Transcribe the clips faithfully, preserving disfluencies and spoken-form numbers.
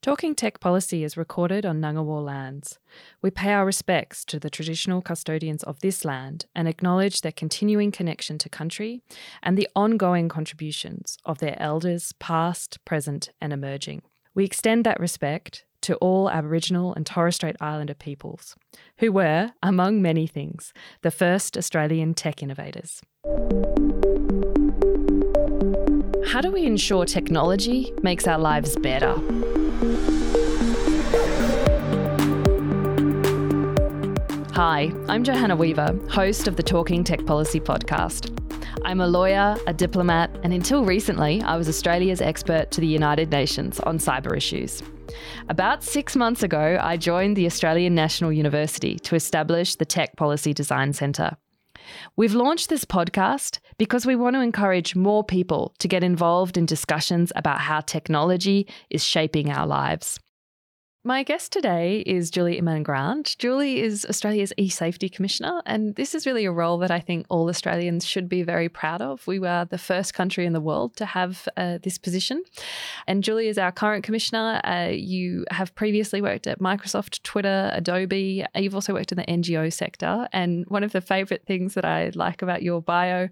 Talking Tech Policy is recorded on Ngunnawal lands. We pay our respects to the traditional custodians of this land and acknowledge their continuing connection to country and the ongoing contributions of their elders past, present and emerging. We extend that respect to all Aboriginal and Torres Strait Islander peoples, who were, among many things, the first Australian tech innovators. How do we ensure technology makes our lives better? Hi, I'm Johanna Weaver, host of the Talking Tech Policy podcast. I'm a lawyer, a diplomat, and until recently, I was Australia's expert to the United Nations on cyber issues. About six months ago, I joined the Australian National University to establish the Tech Policy Design Centre. We've launched this podcast because we want to encourage more people to get involved in discussions about how technology is shaping our lives. My guest today is Julie Inman Grant. Julie is Australia's eSafety Commissioner, and this is really a role that I think all Australians should be very proud of. We were the first country in the world to have uh, this position. And Julie is our current Commissioner. Uh, you have previously worked at Microsoft, Twitter, Adobe. You've also worked in the N G O sector. And one of the favourite things that I like about your bio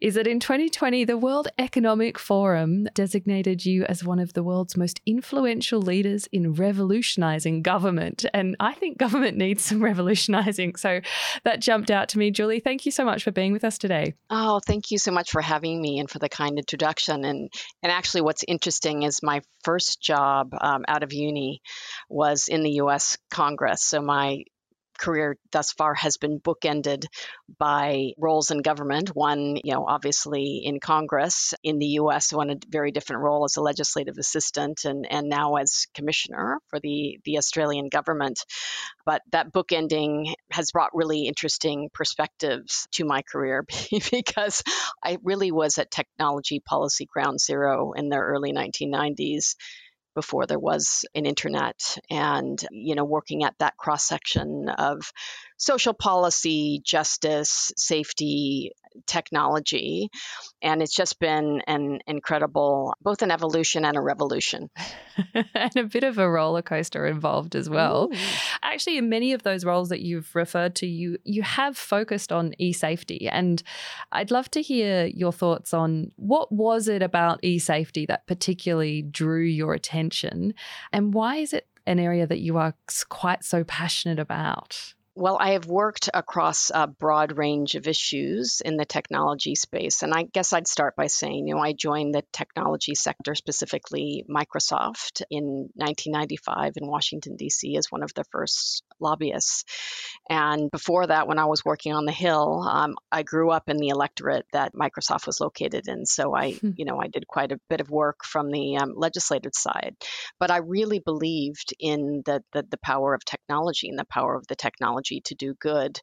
is that in twenty twenty, the World Economic Forum designated you as one of the world's most influential leaders in revolution government. And I think government needs some revolutionising. So that jumped out to me. Julie, thank you so much for being with us today. Oh, thank you so much for having me and for the kind introduction. And and actually what's interesting is my first job um, out of uni was in the U S Congress. So my career thus far has been bookended by roles in government. One, you know, obviously in Congress, in the U S, one a very different role as a legislative assistant, and and now as commissioner for the the Australian government. But that bookending has brought really interesting perspectives to my career because I really was at technology policy ground zero in the early nineteen nineties. Before there was an internet, and, you know, working at that cross-section of social policy, justice, safety, technology. And it's just been an incredible, both an evolution and a revolution. And a bit of a roller coaster involved as well. Ooh. Actually, in many of those roles that you've referred to, you you have focused on e-safety. And I'd love to hear your thoughts on what was it about e-safety that particularly drew your attention, and why is it an area that you are quite so passionate about? Well, I have worked across a broad range of issues in the technology space. And I guess I'd start by saying, you know, I joined the technology sector, specifically Microsoft, in nineteen ninety-five in Washington, D C as one of the first lobbyists. And before that, when I was working on the Hill, um, I grew up in the electorate that Microsoft was located in. So I, hmm. you know, I did quite a bit of work from the um, legislative side. But I really believed in the, the, the power of technology and the power of the technology to do good.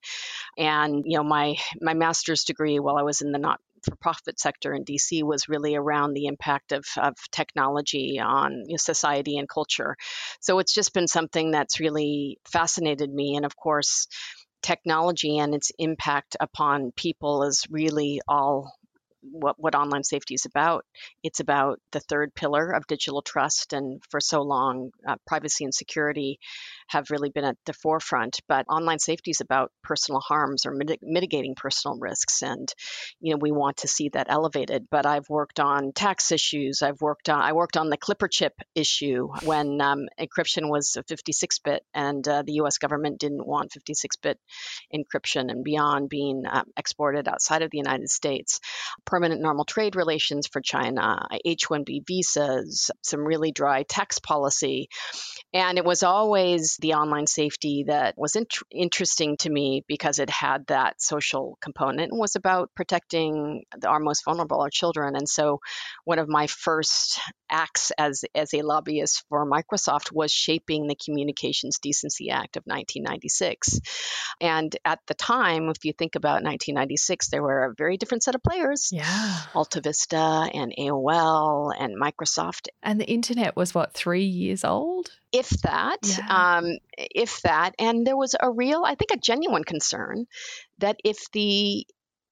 And, you know, my my master's degree while I was in the not-for-profit sector in D C was really around the impact of, of technology on, you know, society and culture. So it's just been something that's really fascinated me. And of course, technology and its impact upon people is really all What, what online safety is about. It's about the third pillar of digital trust. And for so long, uh, privacy and security have really been at the forefront. But online safety is about personal harms or mit- mitigating personal risks. And, you know, we want to see that elevated. But I've worked on tax issues. I've worked on, I worked on the Clipper Chip issue when um, encryption was fifty-six bit and uh, the U S government didn't want fifty-six bit encryption and beyond being um, exported outside of the United States. Permanent normal trade relations for China, H one B visas, some really dry tax policy. And it was always the online safety that was int- interesting to me because it had that social component and was about protecting the, our most vulnerable, our children. And so one of my first acts as, as a lobbyist for Microsoft was shaping the Communications Decency Act of nineteen ninety-six. And at the time, if you think about nineteen ninety-six, there were a very different set of players. Yeah. AltaVista and A O L and Microsoft. And the internet was, what, three years old? If that, yeah. um, if that. And there was a real, I think a genuine concern that if the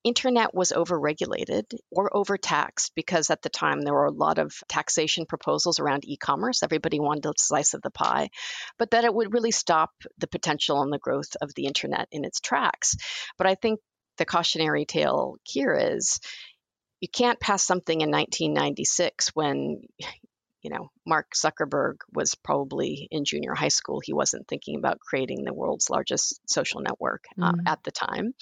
internet was overregulated or overtaxed, because at the time there were a lot of taxation proposals around e-commerce. Everybody wanted a slice of the pie, but that it would really stop the potential and the growth of the internet in its tracks. But I think the cautionary tale here is you can't pass something in nineteen ninety-six when, you know, Mark Zuckerberg was probably in junior high school. He wasn't thinking about creating the world's largest social network uh, mm. at the time.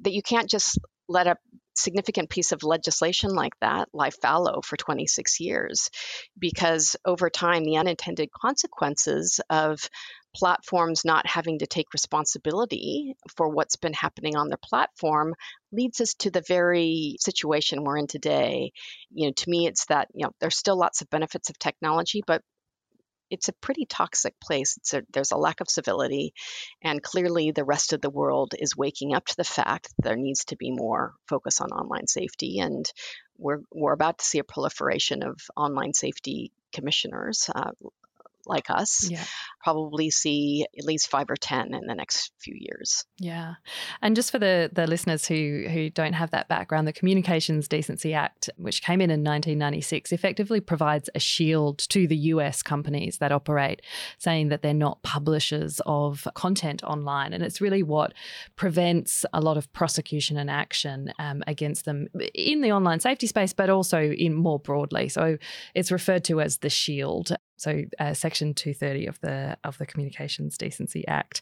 That you can't just let a significant piece of legislation like that lie fallow for twenty-six years, because over time, the unintended consequences of platforms not having to take responsibility for what's been happening on their platform leads us to the very situation we're in today. You know, to me, it's that, you know, there's still lots of benefits of technology, but it's a pretty toxic place. It's a, there's a lack of civility, and clearly the rest of the world is waking up to the fact that there needs to be more focus on online safety, and we're we're about to see a proliferation of online safety commissioners uh, like us, yeah. probably see at least five or ten in the next few years. Yeah. And just for the the listeners who who don't have that background, the Communications Decency Act, which came in in nineteen ninety-six, effectively provides a shield to the U S companies that operate, saying that they're not publishers of content online. And it's really what prevents a lot of prosecution and action um, against them in the online safety space, but also in more broadly. So it's referred to as the shield. So uh, section two thirty of the of the Communications Decency Act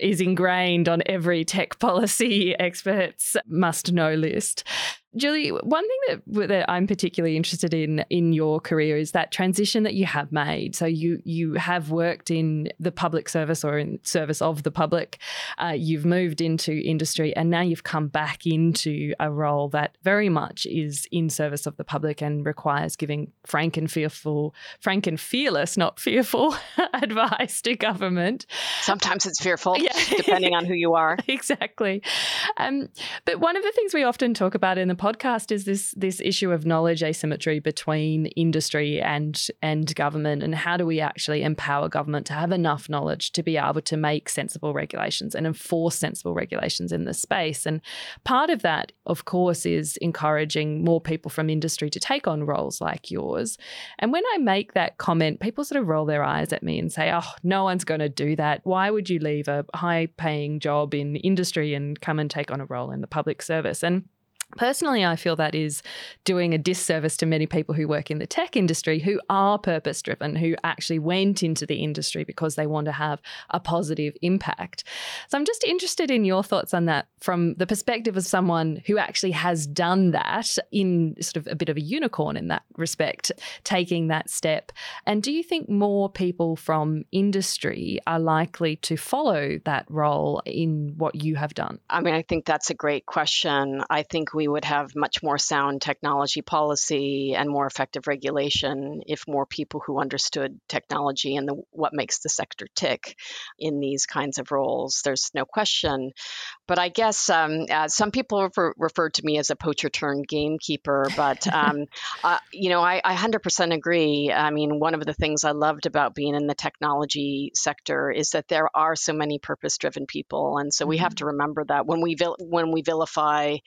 is ingrained on every tech policy expert's must-know list. Julie, one thing that, that I'm particularly interested in in your career is that transition that you have made. So you you have worked in the public service or in service of the public. Uh, you've moved into industry, and now you've come back into a role that very much is in service of the public and requires giving frank and fearful, frank and fearless, not fearful, advice to government. Sometimes it's fearful, yeah. depending on who you are. Exactly. Um, but one of the things we often talk about in the podcast is this this issue of knowledge asymmetry between industry and and government, and how do we actually empower government to have enough knowledge to be able to make sensible regulations and enforce sensible regulations in this space. And part of that, of course, is encouraging more people from industry to take on roles like yours. And when I make that comment, people sort of roll their eyes at me and say, oh, no one's going to do that. Why would you leave a high-paying job in industry and come and take on a role in the public service? And personally, I feel that is doing a disservice to many people who work in the tech industry, who are purpose-driven, who actually went into the industry because they want to have a positive impact. So I'm just interested in your thoughts on that from the perspective of someone who actually has done that, in sort of a bit of a unicorn in that respect, taking that step. And do you think more people from industry are likely to follow that role in what you have done? I mean, I think that's a great question. I think we We would have much more sound technology policy and more effective regulation if more people who understood technology and the, what makes the sector tick in these kinds of roles. There's no question. But I guess um, uh, some people refer, refer to me as a poacher turned gamekeeper. But, um, uh, you know, I, I one hundred percent agree. I mean, one of the things I loved about being in the technology sector is that there are so many purpose-driven people. And so we have to remember that when we vil- when we vilify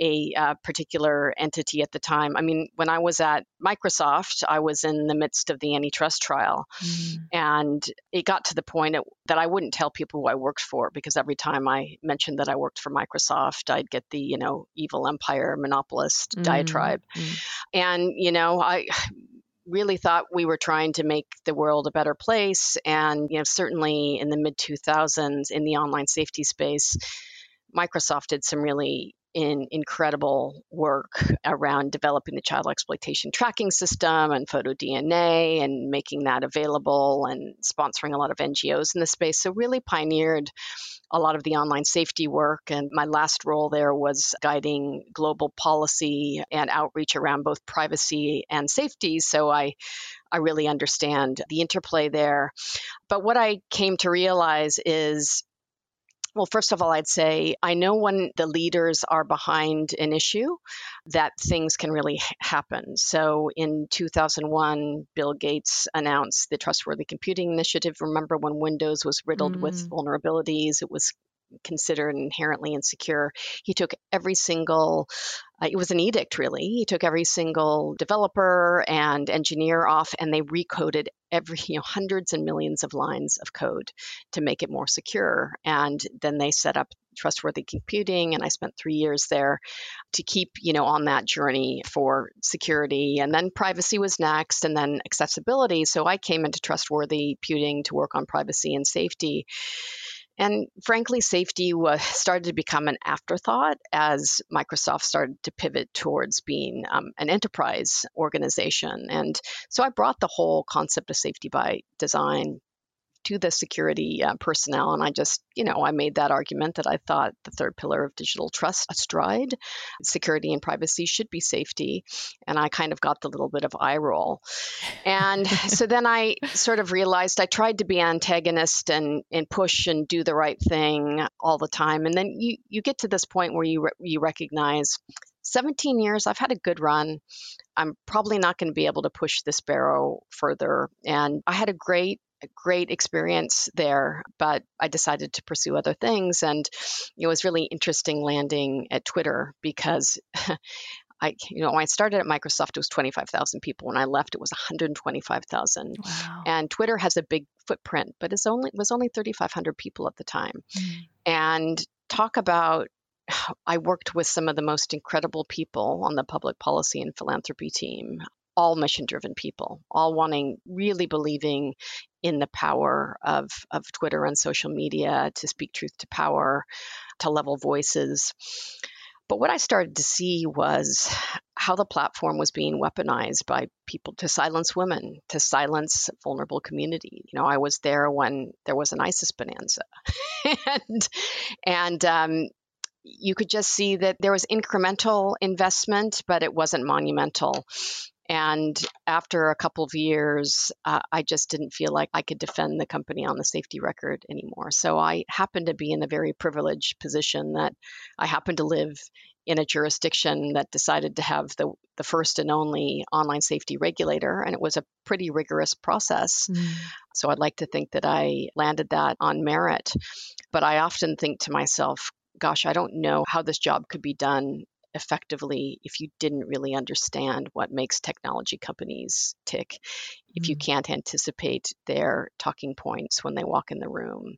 a A, uh, particular entity at the time. I mean, when I was at Microsoft, I was in the midst of the antitrust trial. Mm. And it got to the point at, that I wouldn't tell people who I worked for, because every time I mentioned that I worked for Microsoft, I'd get the, you know, evil empire monopolist mm. diatribe. Mm. And, you know, I really thought we were trying to make the world a better place. And, you know, certainly in the mid two thousands in the online safety space, Microsoft did some really in incredible work around developing the child exploitation tracking system and PhotoDNA and making that available and sponsoring a lot of N G Os in the space. So really pioneered a lot of the online safety work. And my last role there was guiding global policy and outreach around both privacy and safety. So I I really understand the interplay there. But what I came to realize is, well, first of all, I'd say I know when the leaders are behind an issue that things can really ha- happen. So in two thousand one, Bill Gates announced the Trustworthy Computing Initiative. Remember when Windows was riddled mm. with vulnerabilities? It was considered inherently insecure. He took every single, uh, it was an edict really, he took every single developer and engineer off, and they recoded every, you know, hundreds and millions of lines of code to make it more secure. And then they set up Trustworthy Computing, and I spent three years there to keep, you know, on that journey for security. And then privacy was next, and then accessibility. So I came into Trustworthy Computing to work on privacy and safety. And frankly, safety was started to become an afterthought as Microsoft started to pivot towards being um, an enterprise organization. And so I brought the whole concept of safety by design to the security uh, personnel. And I just, you know, I made that argument that I thought the third pillar of digital trust astride security and privacy should be safety. And I kind of got the little bit of eye roll. And so then I sort of realized I tried to be antagonist and, and push and do the right thing all the time. And then you, you get to this point where you, re- you recognize seventeen years, I've had a good run. I'm probably not going to be able to push this barrow further. And I had a great great experience there, but I decided to pursue other things. And it was really interesting landing at Twitter because I, you know, when I started at Microsoft, it was twenty-five thousand people. When I left, it was one hundred twenty-five thousand. Wow. And Twitter has a big footprint, but it's only, it was only three thousand five hundred people at the time. Mm. And talk about, I worked with some of the most incredible people on the public policy and philanthropy team, all mission-driven people, all wanting, really believing in the power of, of Twitter and social media to speak truth to power, to level voices. But what I started to see was how the platform was being weaponized by people to silence women, to silence vulnerable community. You know, I was there when there was an ISIS bonanza. and and um, you could just see that there was incremental investment, but it wasn't monumental. And after a couple of years, uh, I just didn't feel like I could defend the company on the safety record anymore. So I happened to be in a very privileged position that I happened to live in a jurisdiction that decided to have the, the first and only online safety regulator. And it was a pretty rigorous process. Mm. So I'd like to think that I landed that on merit. But I often think to myself, gosh, I don't know how this job could be done effectively if you didn't really understand what makes technology companies tick, if you can't anticipate their talking points when they walk in the room.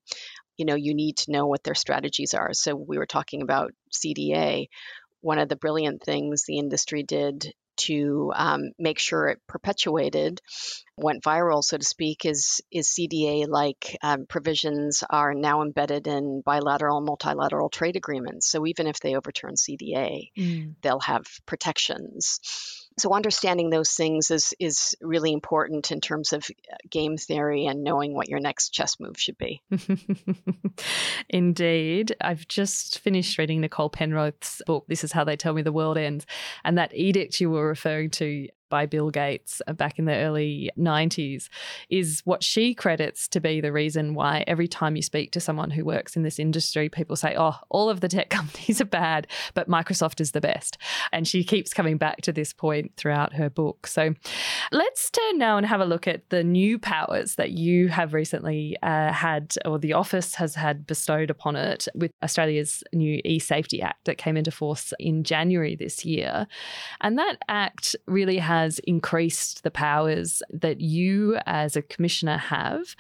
You know, you need to know what their strategies are. So we were talking about C D A. One of the brilliant things the industry did to um, make sure it perpetuated, went viral, so to speak, is is C D A-like um, provisions are now embedded in bilateral and multilateral trade agreements. So even if they overturn C D A, mm. they'll have protections. So understanding those things is is really important in terms of game theory and knowing what your next chess move should be. Indeed. I've just finished reading Nicole Penroth's book, This Is How They Tell Me The World Ends. And that edict you were referring to by Bill Gates back in the early nineties is what she credits to be the reason why every time you speak to someone who works in this industry, people say, oh, all of the tech companies are bad, but Microsoft is the best. And she keeps coming back to this point throughout her book. So let's turn now and have a look at the new powers that you have recently uh, had, or the office has had bestowed upon it with Australia's new eSafety Act that came into force in January this year. And that act really has has increased the powers that you as a commissioner have.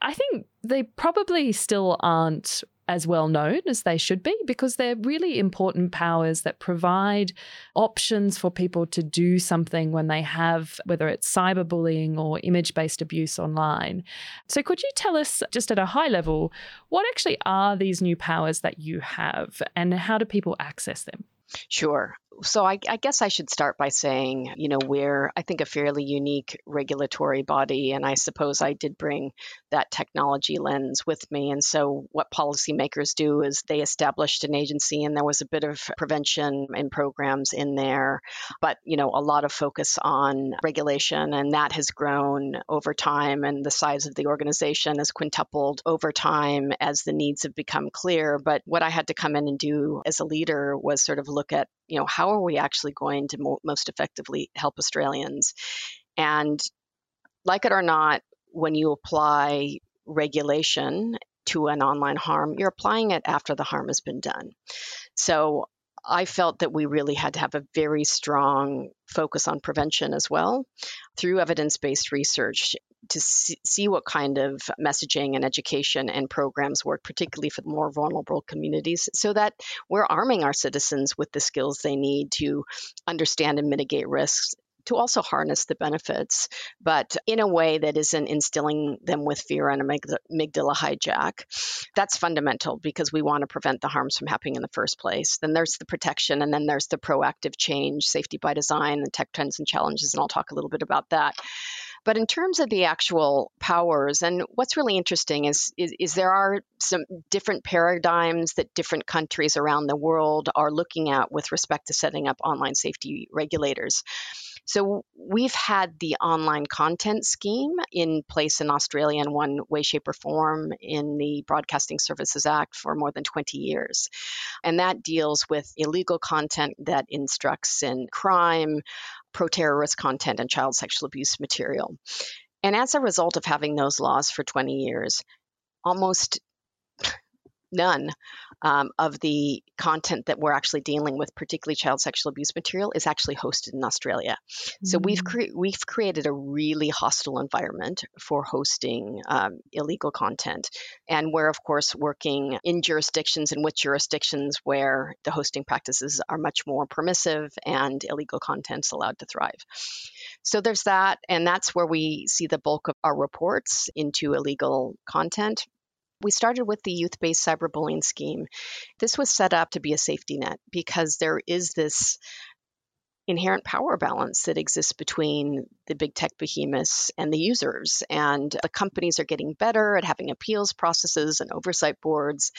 I think they probably still aren't as well known as they should be because they're really important powers that provide options for people to do something when they have, whether it's cyberbullying or image-based abuse online. So could you tell us just at a high level, what actually are these new powers that you have and how do people access them? Sure. So I, I guess I should start by saying, you know, we're, I think, a fairly unique regulatory body, and I suppose I did bring that technology lens with me. And so what policymakers do is they established an agency, and there was a bit of prevention and programs in there, but, you know, a lot of focus on regulation, and that has grown over time, and the size of the organization has quintupled over time as the needs have become clear. But what I had to come in and do as a leader was sort of look at, you know, how are we actually going to mo- most effectively help Australians? And like it or not, when you apply regulation to an online harm, you're applying it after the harm has been done. So I felt that we really had to have a very strong focus on prevention as well through evidence-based research to see what kind of messaging and education and programs work, particularly for the more vulnerable communities, so that we're arming our citizens with the skills they need to understand and mitigate risks, to also harness the benefits, but in a way that isn't instilling them with fear and amygdala hijack. That's fundamental because we want to prevent the harms from happening in the first place. Then there's the protection, and then there's the proactive change, safety by design, and tech trends and challenges, and I'll talk a little bit about that. But in terms of the actual powers, and what's really interesting is, is, is there are some different paradigms that different countries around the world are looking at with respect to setting up online safety regulators. So we've had the online content scheme in place in Australia in one way, shape, or form in the Broadcasting Services Act for more than twenty years. And that deals with illegal content that instructs in crime, pro-terrorist content, and child sexual abuse material. And as a result of having those laws for twenty years, almost none um, of the content that we're actually dealing with, particularly child sexual abuse material, is actually hosted in Australia. Mm-hmm. So we've cre- we've created a really hostile environment for hosting um, illegal content, and we're of course working in jurisdictions and with jurisdictions where the hosting practices are much more permissive and illegal content's allowed to thrive. So there's that, and that's where we see the bulk of our reports into illegal content. We started with the youth-based cyberbullying scheme. This was set up to be a safety net because there is this inherent power balance that exists between the big tech behemoths and the users. And the companies are getting better at having appeals processes and oversight boards.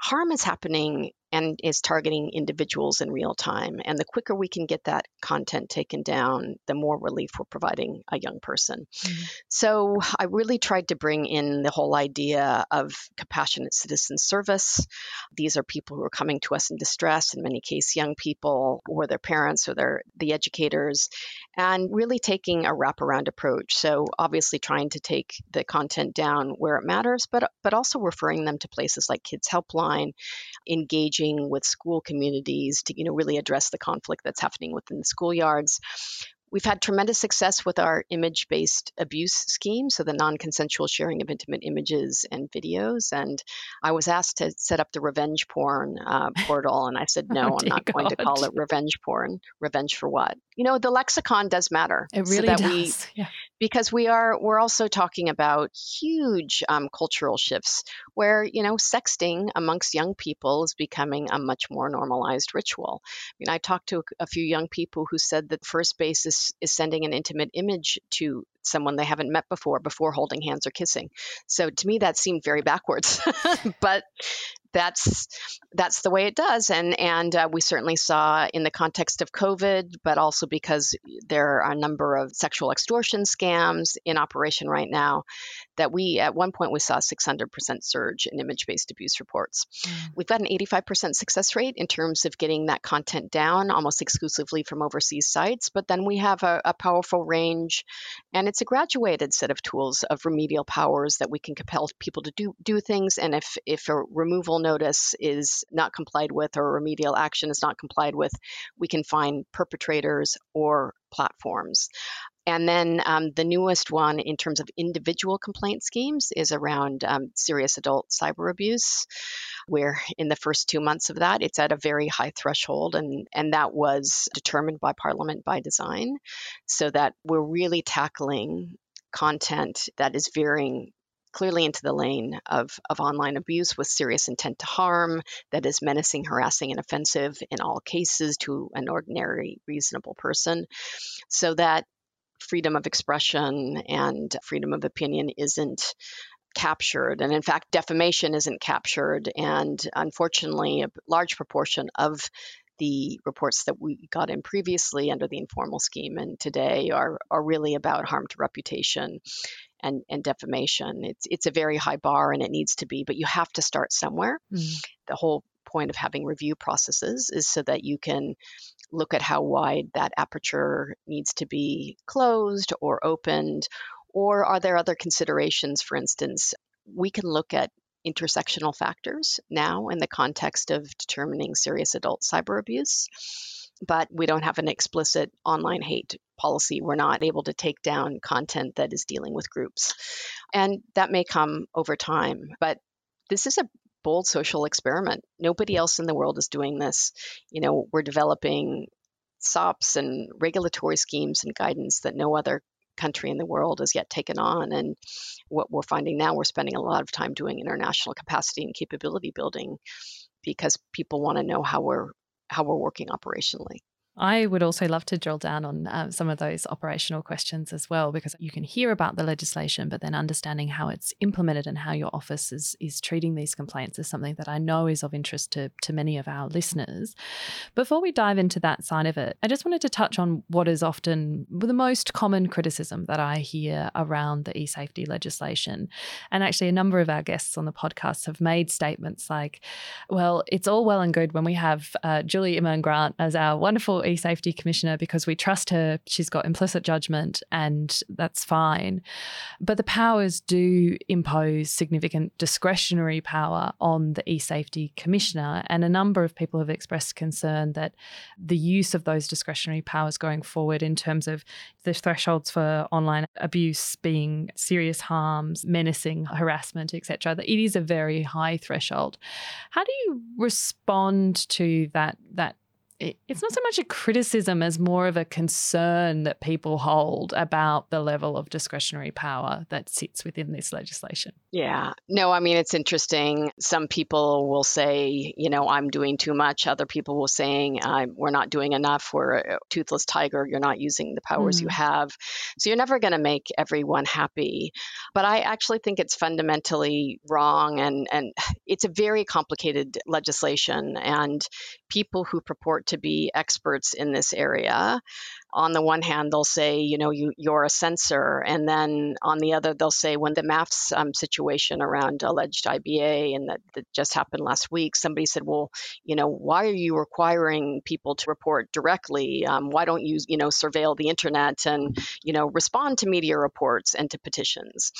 Harm is happening and is targeting individuals in real time. And the quicker we can get that content taken down, the more relief we're providing a young person. Mm-hmm. So I really tried to bring in the whole idea of compassionate citizen service. These are people who are coming to us in distress, in many cases young people or their parents or their the educators, and really taking a wraparound approach. So obviously trying to take the content down where it matters, but, but also referring them to places like Kids Helpline, engaging with school communities to, you know, really address the conflict that's happening within the schoolyards. We've had tremendous success with our image-based abuse scheme, so the non-consensual sharing of intimate images and videos. And I was asked to set up the revenge porn uh, portal, and I said, no, oh, I'm not God. going to call it revenge porn. Revenge for what? You know, the lexicon does matter. It really so that does. We, yeah. Because we are, we're also talking about huge um, cultural shifts where, you know, sexting amongst young people is becoming a much more normalized ritual. I mean, I talked to a few young people who said that first basis is sending an intimate image to someone they haven't met before, before holding hands or kissing. So to me, that seemed very backwards, but that's that's the way it does. And, and uh, we certainly saw in the context of COVID, but also because there are a number of sexual extortion scams in operation right now, that we, at one point, we saw a six hundred percent surge in image-based abuse reports. Mm. We've got an eighty-five percent success rate in terms of getting that content down almost exclusively from overseas sites, but then we have a, a powerful range, and it's a graduated set of tools of remedial powers that we can compel people to do, do things, and if, if a removal notice is not complied with or a remedial action is not complied with, we can find perpetrators or platforms. And then um, the newest one in terms of individual complaint schemes is around um, serious adult cyber abuse, where in the first two months of that, it's at a very high threshold. And, and that was determined by Parliament by design, so that we're really tackling content that is veering clearly into the lane of, of online abuse with serious intent to harm that is menacing, harassing, and offensive in all cases to an ordinary, reasonable person, so that freedom of expression and freedom of opinion isn't captured. And in fact, defamation isn't captured. And unfortunately, a large proportion of the reports that we got in previously under the informal scheme and today are, are really about harm to reputation and, and defamation. It's, it's a very high bar, and it needs to be, but you have to start somewhere. Mm. The whole point of having review processes is so that you can look at how wide that aperture needs to be closed or opened, or are there other considerations, for instance, we can look at intersectional factors now in the context of determining serious adult cyber abuse, but we don't have an explicit online hate policy. We're not able to take down content that is dealing with groups. And that may come over time, but this is a bold social experiment. Nobody else in the world is doing this. You know, we're developing S O Ps and regulatory schemes and guidance that no other country in the world has yet taken on. And what we're finding now, we're spending a lot of time doing international capacity and capability building because people want to know how we're how we're working operationally. I would also love to drill down on uh, some of those operational questions as well, because you can hear about the legislation, but then understanding how it's implemented and how your office is, is treating these complaints is something that I know is of interest to, to many of our listeners. Before we dive into that side of it, I just wanted to touch on what is often the most common criticism that I hear around the eSafety legislation. And actually a number of our guests on the podcast have made statements like, well, it's all well and good when we have uh, Julie Inman Grant as our wonderful eSafety Commissioner because we trust her, she's got implicit judgment, and that's fine. But the powers do impose significant discretionary power on the eSafety Commissioner, and a number of people have expressed concern that the use of those discretionary powers going forward in terms of the thresholds for online abuse being serious harms, menacing, harassment, et cetera, that it is a very high threshold. How do you respond to that that it's not so much a criticism as more of a concern that people hold about the level of discretionary power that sits within this legislation? Yeah. No, I mean, it's interesting. Some people will say, you know, I'm doing too much. Other people will saying, I'm, we're not doing enough. We're a toothless tiger. You're not using the powers mm. you have. So you're never going to make everyone happy. But I actually think it's fundamentally wrong. And, and it's a very complicated legislation. And people who purport to be experts in this area, on the one hand, they'll say, you know, you, you're a censor. And then on the other, they'll say when the MAFS um, situation around alleged I B A and that, that just happened last week, somebody said, well, you know, why are you requiring people to report directly? Um, why don't you, you know, surveil the internet and, you know, respond to media reports and to petitions?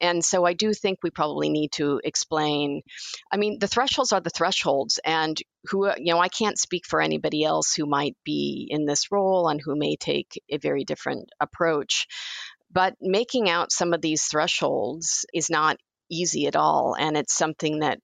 And so I do think we probably need to explain. I mean, the thresholds are the thresholds, and who, you know, I can't speak for anybody else who might be in this role and who may take a very different approach. But making out some of these thresholds is not easy at all. And it's something that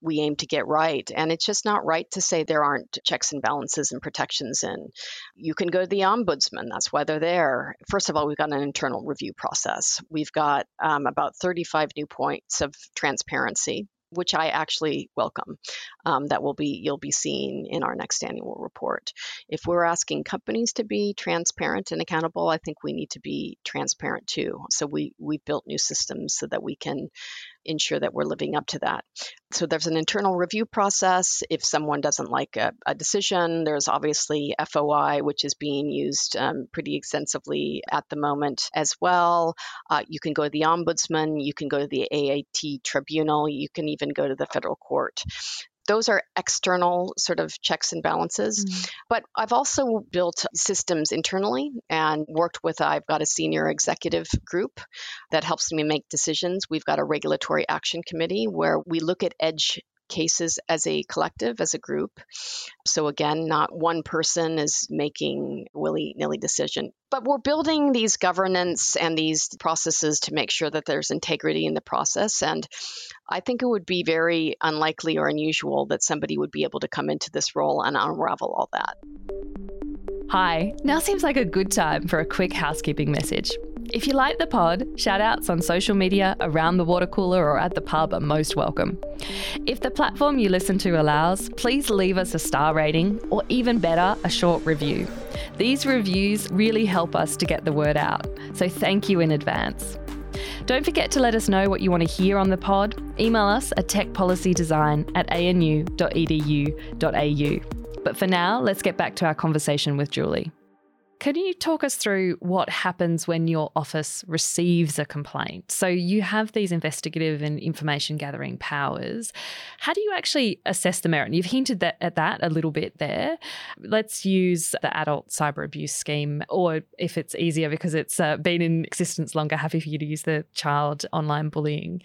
we aim to get right. And it's just not right to say there aren't checks and balances and protections. And you can go to the ombudsman. That's why they're there. First of all, we've got an internal review process. We've got um, about thirty-five new points of transparency, which I actually welcome, um, that will be you'll be seeing in our next annual report. If we're asking companies to be transparent and accountable, I think we need to be transparent too. So we we built new systems so that we can ensure that we're living up to that. So there's an internal review process. If someone doesn't like a, a decision, there's obviously F O I, which is being used um, pretty extensively at the moment as well. Uh, you can go to the ombudsman, you can go to the A A T tribunal, you can even go to the federal court. Those are external sort of checks and balances. Mm-hmm. But I've also built systems internally and worked with, I've got a senior executive group that helps me make decisions. We've got a regulatory action committee where we look at edge cases as a collective, as a group. So again, not one person is making willy-nilly decision. But we're building these governance and these processes to make sure that there's integrity in the process. And I think it would be very unlikely or unusual that somebody would be able to come into this role and unravel all that. Hi, now seems like a good time for a quick housekeeping message. If you like the pod, shout-outs on social media, around the water cooler or at the pub are most welcome. If the platform you listen to allows, please leave us a star rating or, even better, a short review. These reviews really help us to get the word out, so thank you in advance. Don't forget to let us know what you want to hear on the pod. Email us at tech policy design at a n u dot e d u dot a u. But for now, let's get back to our conversation with Julie. Can you talk us through what happens when your office receives a complaint? So you have these investigative and information gathering powers. How do you actually assess the merit? And you've hinted that, at that a little bit there. Let's use the adult cyber abuse scheme, or if it's easier because it's uh, been in existence longer, happy for you to use the child online bullying.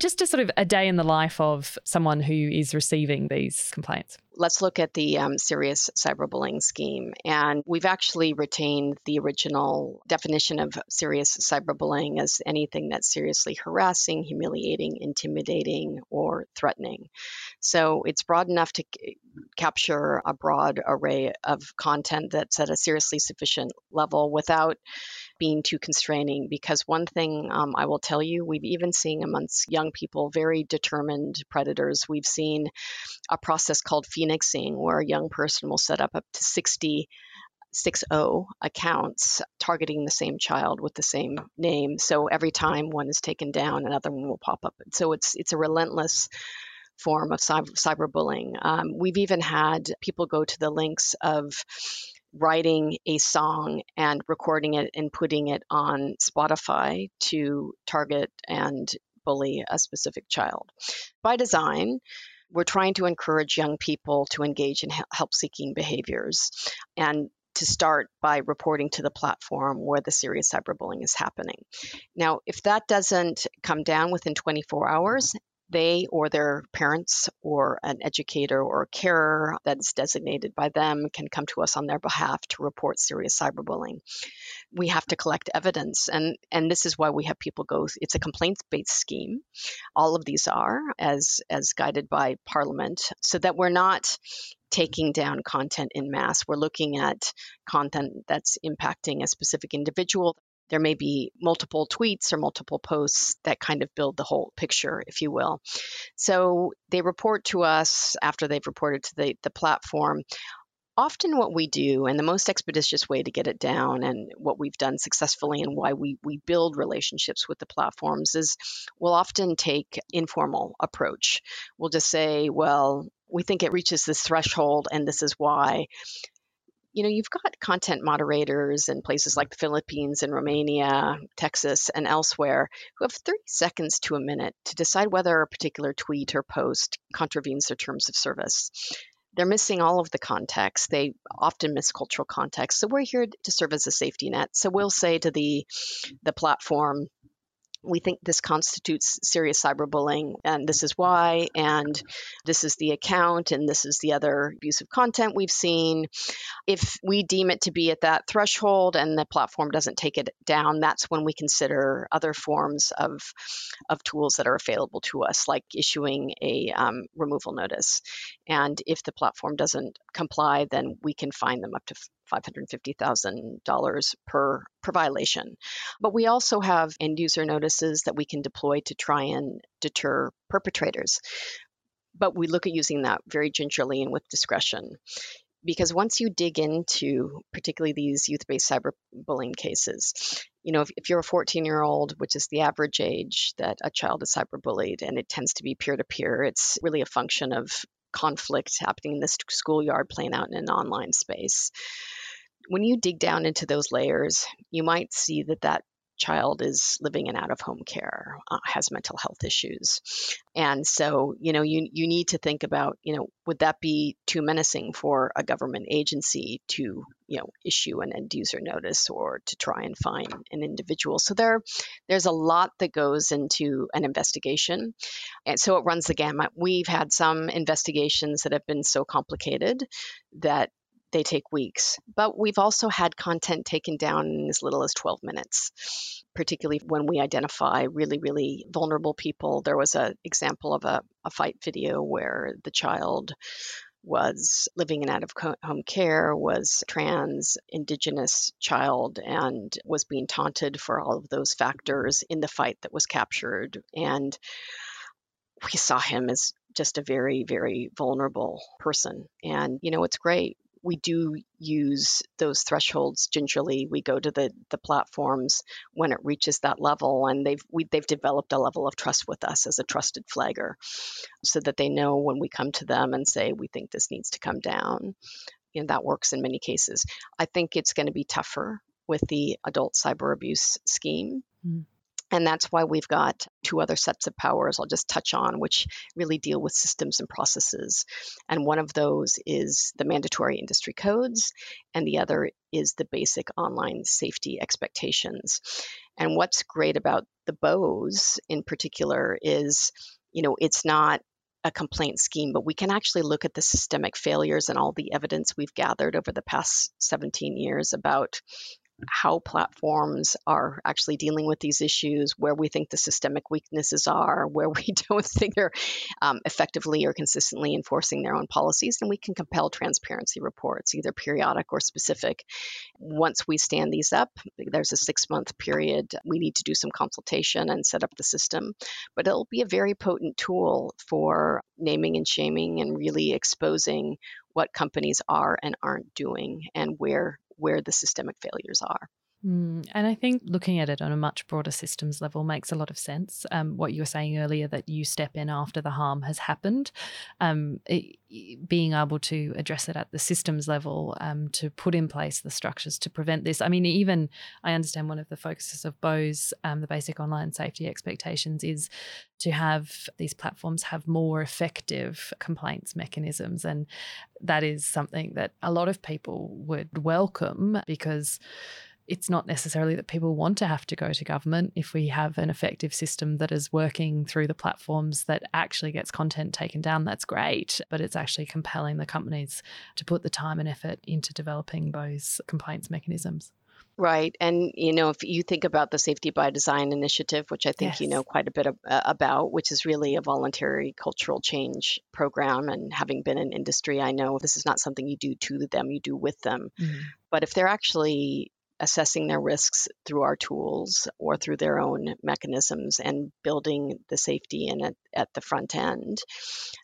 just a sort of a day in the life of someone who is receiving these complaints? Let's look at the um, serious cyberbullying scheme. And we've actually retained the original definition of serious cyberbullying as anything that's seriously harassing, humiliating, intimidating, or threatening. So it's broad enough to c- capture a broad array of content that's at a seriously sufficient level without being too constraining. Because one thing um, I will tell you, we've even seen amongst young people very determined predators. We've seen a process called phoenixing, where a young person will set up up to sixty, sixty accounts targeting the same child with the same name. So every time one is taken down, another one will pop up. So it's it's a relentless form of cyber, cyberbullying. Um, we've even had people go to the lengths of writing a song and recording it and putting it on Spotify to target and bully a specific child. By design, we're trying to encourage young people to engage in help-seeking behaviors and to start by reporting to the platform where the serious cyberbullying is happening. Now, if that doesn't come down within twenty-four hours, they or their parents or an educator or a carer that is designated by them can come to us on their behalf to report serious cyberbullying. We have to collect evidence, and, and this is why we have people go. It's a complaints-based scheme. All of these are as, as guided by Parliament, so that we're not taking down content in mass. We're looking at content that's impacting a specific individual. There may be multiple tweets or multiple posts that kind of build the whole picture, if you will. So they report to us after they've reported to the, the platform. Often what we do, and the most expeditious way to get it down, and what we've done successfully and why we, we build relationships with the platforms, is we'll often take informal approach. We'll just say, well, we think it reaches this threshold and this is why. You know, you've got content moderators in places like the Philippines and Romania, Texas, and elsewhere who have thirty seconds to a minute to decide whether a particular tweet or post contravenes their terms of service. They're missing all of the context. They often miss cultural context. So we're here to serve as a safety net. So we'll say to the the platform, we think this constitutes serious cyberbullying, and this is why, and this is the account, and this is the other abusive content we've seen. If we deem it to be at that threshold and the platform doesn't take it down, that's when we consider other forms of of tools that are available to us, like issuing a um, removal notice. And if the platform doesn't comply, then we can fine them up to five hundred fifty thousand dollars per per violation. But we also have end user notices that we can deploy to try and deter perpetrators. But we look at using that very gingerly and with discretion, because once you dig into particularly these youth-based cyberbullying cases, you know, if, if you're a fourteen-year-old, which is the average age that a child is cyberbullied, and it tends to be peer-to-peer, it's really a function of conflict happening in the schoolyard playing out in an online space. When you dig down into those layers, you might see that that child is living in out-of-home care, uh, has mental health issues. And so, you know, you you need to think about, you know, would that be too menacing for a government agency to, you know, issue an end-user notice or to try and fine an individual? So there, there's a lot that goes into an investigation. And so it runs the gamut. We've had some investigations that have been so complicated that they take weeks, but we've also had content taken down in as little as twelve minutes, particularly when we identify really, really vulnerable people. There was an example of a, a fight video where the child was living in out-of-home care, was trans, indigenous child, and was being taunted for all of those factors in the fight that was captured. And we saw him as just a very, very vulnerable person. And, you know, it's great. We do use those thresholds gingerly. We go to the, the platforms when it reaches that level, and they've we, they've developed a level of trust with us as a trusted flagger, so that they know when we come to them and say, we think this needs to come down. You know, that works in many cases. I think it's going to be tougher with the adult cyber abuse scheme. Mm. And that's why we've got two other sets of powers I'll just touch on, which really deal with systems and processes. And one of those is the mandatory industry codes, and the other is the basic online safety expectations. And what's great about the B O Ws in particular is, you know, it's not a complaint scheme, but we can actually look at the systemic failures and all the evidence we've gathered over the past seventeen years about how platforms are actually dealing with these issues, where we think the systemic weaknesses are, where we don't think they're um, effectively or consistently enforcing their own policies. And we can compel transparency reports, either periodic or specific. Once we stand these up, there's a six-month period. We need to do some consultation and set up the system. But it'll be a very potent tool for naming and shaming and really exposing what companies are and aren't doing and where where the systemic failures are. Mm, and I think looking at it on a much broader systems level makes a lot of sense. Um, what you were saying earlier, that you step in after the harm has happened, um, it, being able to address it at the systems level, um, to put in place the structures to prevent this. I mean, even I understand one of the focuses of B O S, um, the basic online safety expectations, is to have these platforms have more effective complaints mechanisms. And that is something that a lot of people would welcome, because it's not necessarily that people want to have to go to government if we have an effective system that is working through the platforms that actually gets content taken down. That's great, but it's actually compelling the companies to put the time and effort into developing those compliance mechanisms. Right. And, you know, if you think about the Safety by Design initiative, which I think yes. you know quite a bit of, uh, about, which is really a voluntary cultural change program. And having been in industry, I know this is not something you do to them, you do with them. Mm-hmm. But if they're actually assessing their risks through our tools or through their own mechanisms and building the safety in at, at the front end,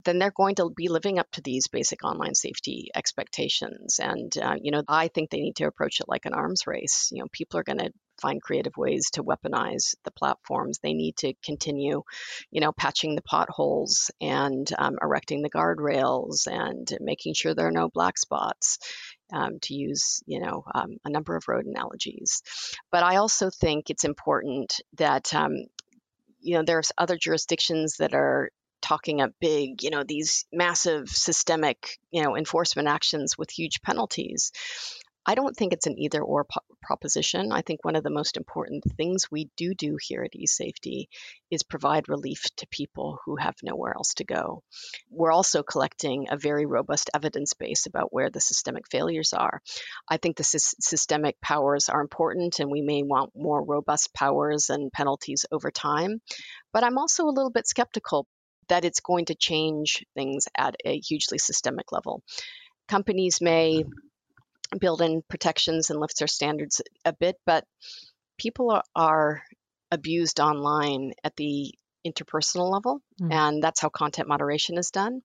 then they're going to be living up to these basic online safety expectations. And, uh, you know, I think they need to approach it like an arms race. You know, people are going to find creative ways to weaponize the platforms. They need to continue, you know, patching the potholes and um, erecting the guardrails and making sure there are no black spots, um, to use, you know, um, a number of road analogies. But I also think it's important that, um, you know, there's other jurisdictions that are talking up big, you know, these massive systemic, you know, enforcement actions with huge penalties. I don't think it's an either or po- proposition. I think one of the most important things we do do here at eSafety is provide relief to people who have nowhere else to go. We're also collecting a very robust evidence base about where the systemic failures are. I think the sy- systemic powers are important, and we may want more robust powers and penalties over time. But I'm also a little bit skeptical that it's going to change things at a hugely systemic level. Companies may build in protections and lift their standards a bit, but people are, are abused online at the interpersonal level, mm. and that's how content moderation is done.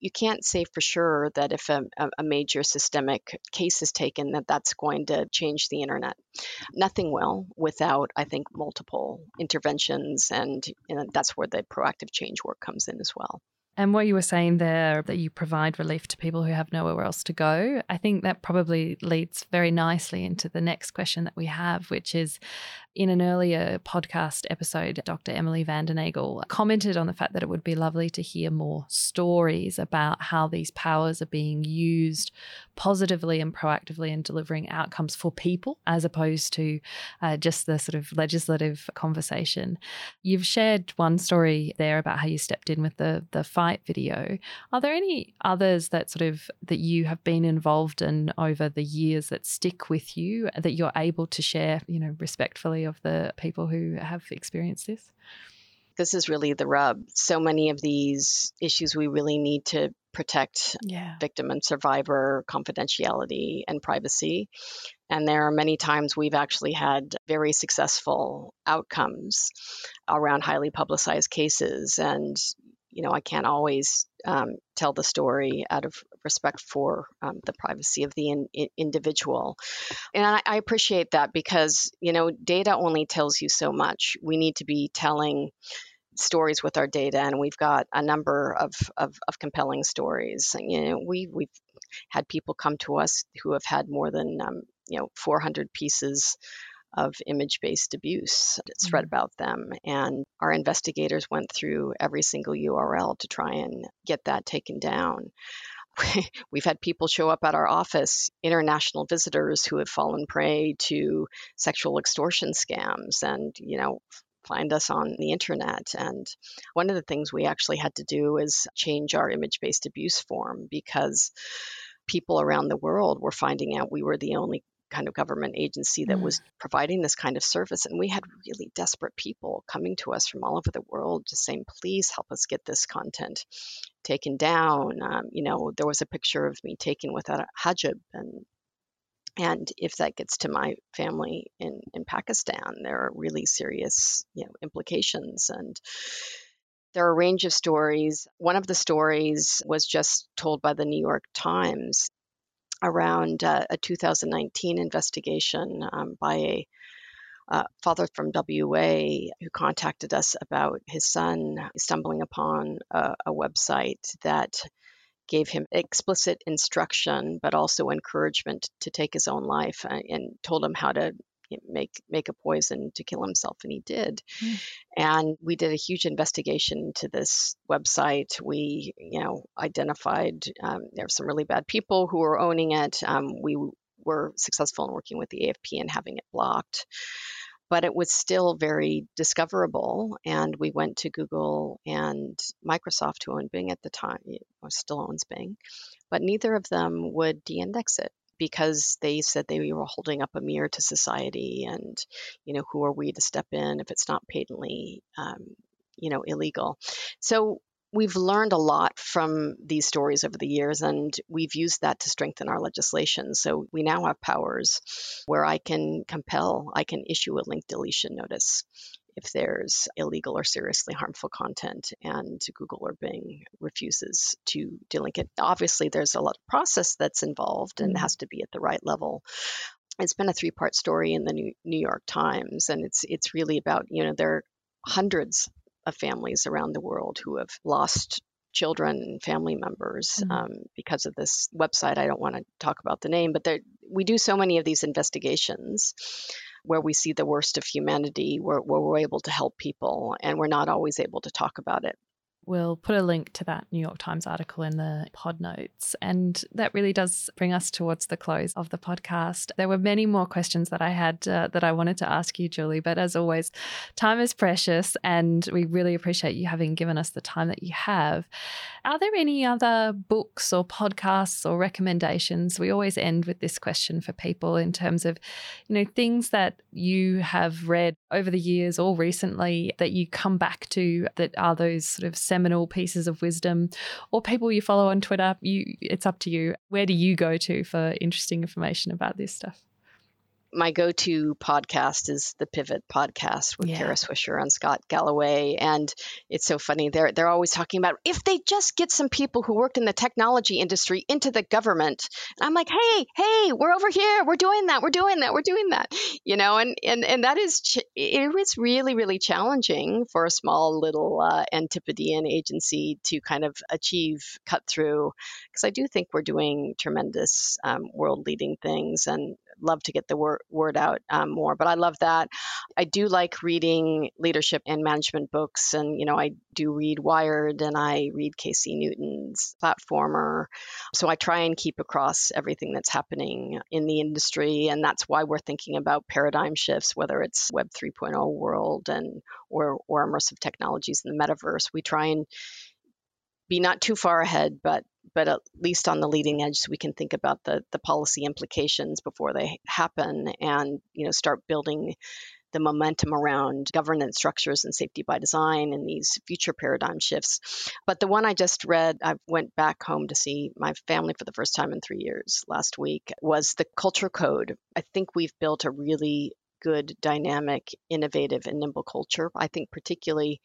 You can't say for sure that if a, a major systemic case is taken, that that's going to change the internet. Nothing will without, I think, multiple interventions, and you know, that's where the proactive change work comes in as well. And what you were saying there, that you provide relief to people who have nowhere else to go, I think that probably leads very nicely into the next question that we have, which is, in an earlier podcast episode, Doctor Emily Vandenagel commented on the fact that it would be lovely to hear more stories about how these powers are being used positively and proactively in delivering outcomes for people, as opposed to uh, just the sort of legislative conversation. You've shared one story there about how you stepped in with the the fight video. Are there any others that sort of that you have been involved in over the years that stick with you, that you're able to share, you know, respectfully, of the people who have experienced this? This is really the rub. So many of these issues we really need to protect yeah. victim and survivor confidentiality and privacy. And there are many times we've actually had very successful outcomes around highly publicized cases. And, you know, I can't always um, tell the story out of respect for um, the privacy of the in, in individual. And I, I appreciate that, because, you know, data only tells you so much. We need to be telling stories with our data, and we've got a number of, of, of compelling stories. And, you know, we, we've had people come to us who have had more than, um, you know, four hundred pieces of image-based abuse that's read about them. And our investigators went through every single U R L to try and get that taken down. We've had people show up at our office, international visitors who have fallen prey to sexual extortion scams and, you know, find us on the internet. And one of the things we actually had to do is change our image-based abuse form because people around the world were finding out we were the only kind of government agency that mm. was providing this kind of service. And we had really desperate people coming to us from all over the world just saying, please help us get this content taken down. Um, you know, there was a picture of me taken without a hijab. And And if that gets to my family in, in Pakistan, there are really serious, you know, implications. And there are a range of stories. One of the stories was just told by the New York Times around uh, a two thousand nineteen investigation um, by a uh, father from W A who contacted us about his son stumbling upon a, a website that gave him explicit instruction, but also encouragement to take his own life, and, and told him how to make make a poison to kill himself, and he did. Mm. And we did a huge investigation to this website. We, you know, identified um, there were some really bad people who were owning it. Um, we were successful in working with the A F P and having it blocked. But it was still very discoverable. And we went to Google and Microsoft, who owned Bing at the time, or still owns Bing, but neither of them would de-index it because they said they were holding up a mirror to society. And, you know, who are we to step in if it's not patently, um, you know, illegal? So we've learned a lot from these stories over the years, and we've used that to strengthen our legislation. So we now have powers where I can compel, I can issue a link deletion notice if there's illegal or seriously harmful content and Google or Bing refuses to delink it. Obviously, there's a lot of process that's involved and it has to be at the right level. It's been a three-part story in the New York Times, and it's it's really about, you know, there are hundreds of families around the world who have lost children and family members mm-hmm. um, because of this website. I don't want to talk about the name, but there, we do so many of these investigations where we see the worst of humanity, where, where we're able to help people, and we're not always able to talk about it. We'll put a link to that New York Times article in the pod notes. And that really does bring us towards the close of the podcast. There were many more questions that I had uh, that I wanted to ask you, Julie, but as always, time is precious and we really appreciate you having given us the time that you have. Are there any other books or podcasts or recommendations? We always end with this question for people in terms of, you know, things that you have read over the years or recently that you come back to that are those sort of seminal pieces of wisdom, or people you follow on Twitter. You, it's up to you. Where do you go to for interesting information about this stuff? My go-to podcast is the Pivot podcast with yeah. Kara Swisher and Scott Galloway. And it's so funny. They're, they're always talking about if they just get some people who worked in the technology industry into the government. And I'm like, hey, hey, we're over here. We're doing that. We're doing that. We're doing that. You know, and, and, and that is, ch- it is really, really challenging for a small little uh, Antipodean agency to kind of achieve cut through. Because I do think we're doing tremendous um, world leading things and love to get the word word out um, more, but I love that. I do like reading leadership and management books, and you know, I do read Wired and I read Casey Newton's Platformer. So I try and keep across everything that's happening in the industry, and that's why we're thinking about paradigm shifts, whether it's Web 3.0 world and or or immersive technologies in the metaverse. We try and be not too far ahead, but but at least on the leading edge, so we can think about the the policy implications before they happen, and you know, start building the momentum around governance structures and safety by design and these future paradigm shifts. But the one I just read, I went back home to see my family for the first time in three years last week, was the Culture Code. I think we've built a really good, dynamic, innovative, and nimble culture. I think particularly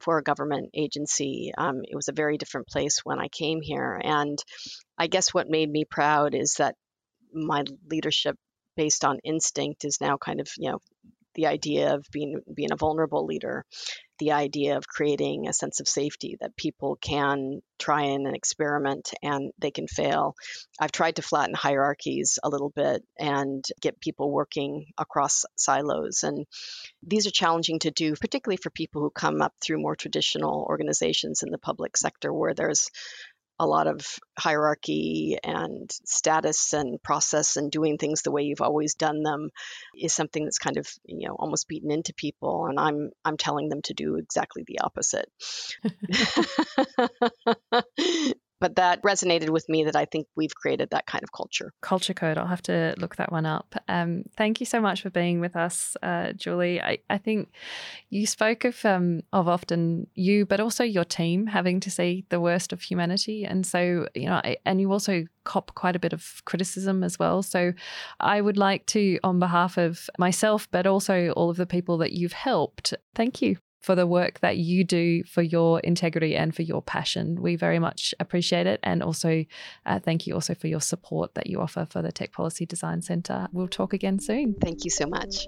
for a government agency. Um, it was a very different place when I came here. And I guess what made me proud is that my leadership based on instinct is now kind of, you know, the idea of being being a vulnerable leader, the idea of creating a sense of safety that people can try and experiment and they can fail. I've tried to flatten hierarchies a little bit and get people working across silos. And these are challenging to do, particularly for people who come up through more traditional organizations in the public sector where there's a lot of hierarchy and status and process, and doing things the way you've always done them is something that's kind of, you know, almost beaten into people. And I'm I'm telling them to do exactly the opposite. But that resonated with me, that I think we've created that kind of culture. Culture Code, I'll have to look that one up. Um, thank you so much for being with us, uh, Julie. I, I think you spoke of um, of often you, but also your team having to see the worst of humanity. And so, you know, I, and you also cop quite a bit of criticism as well. So I would like to, on behalf of myself, but also all of the people that you've helped, thank you for the work that you do, for your integrity and for your passion. We very much appreciate it. And also uh, thank you also for your support that you offer for the Tech Policy Design Centre. We'll talk again soon. Thank you so much.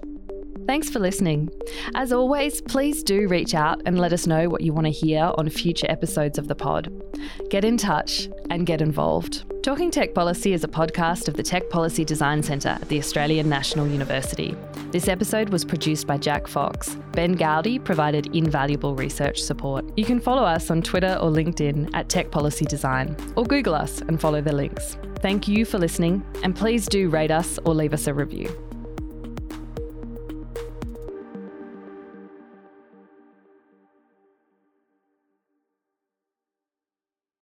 Thanks for listening. As always, please do reach out and let us know what you want to hear on future episodes of the pod. Get in touch and get involved. Talking Tech Policy is a podcast of the Tech Policy Design Centre at the Australian National University. This episode was produced by Jack Fox. Ben Gowdy provided invaluable research support. You can follow us on Twitter or LinkedIn at Tech Policy Design, or Google us and follow the links. Thank you for listening, and please do rate us or leave us a review.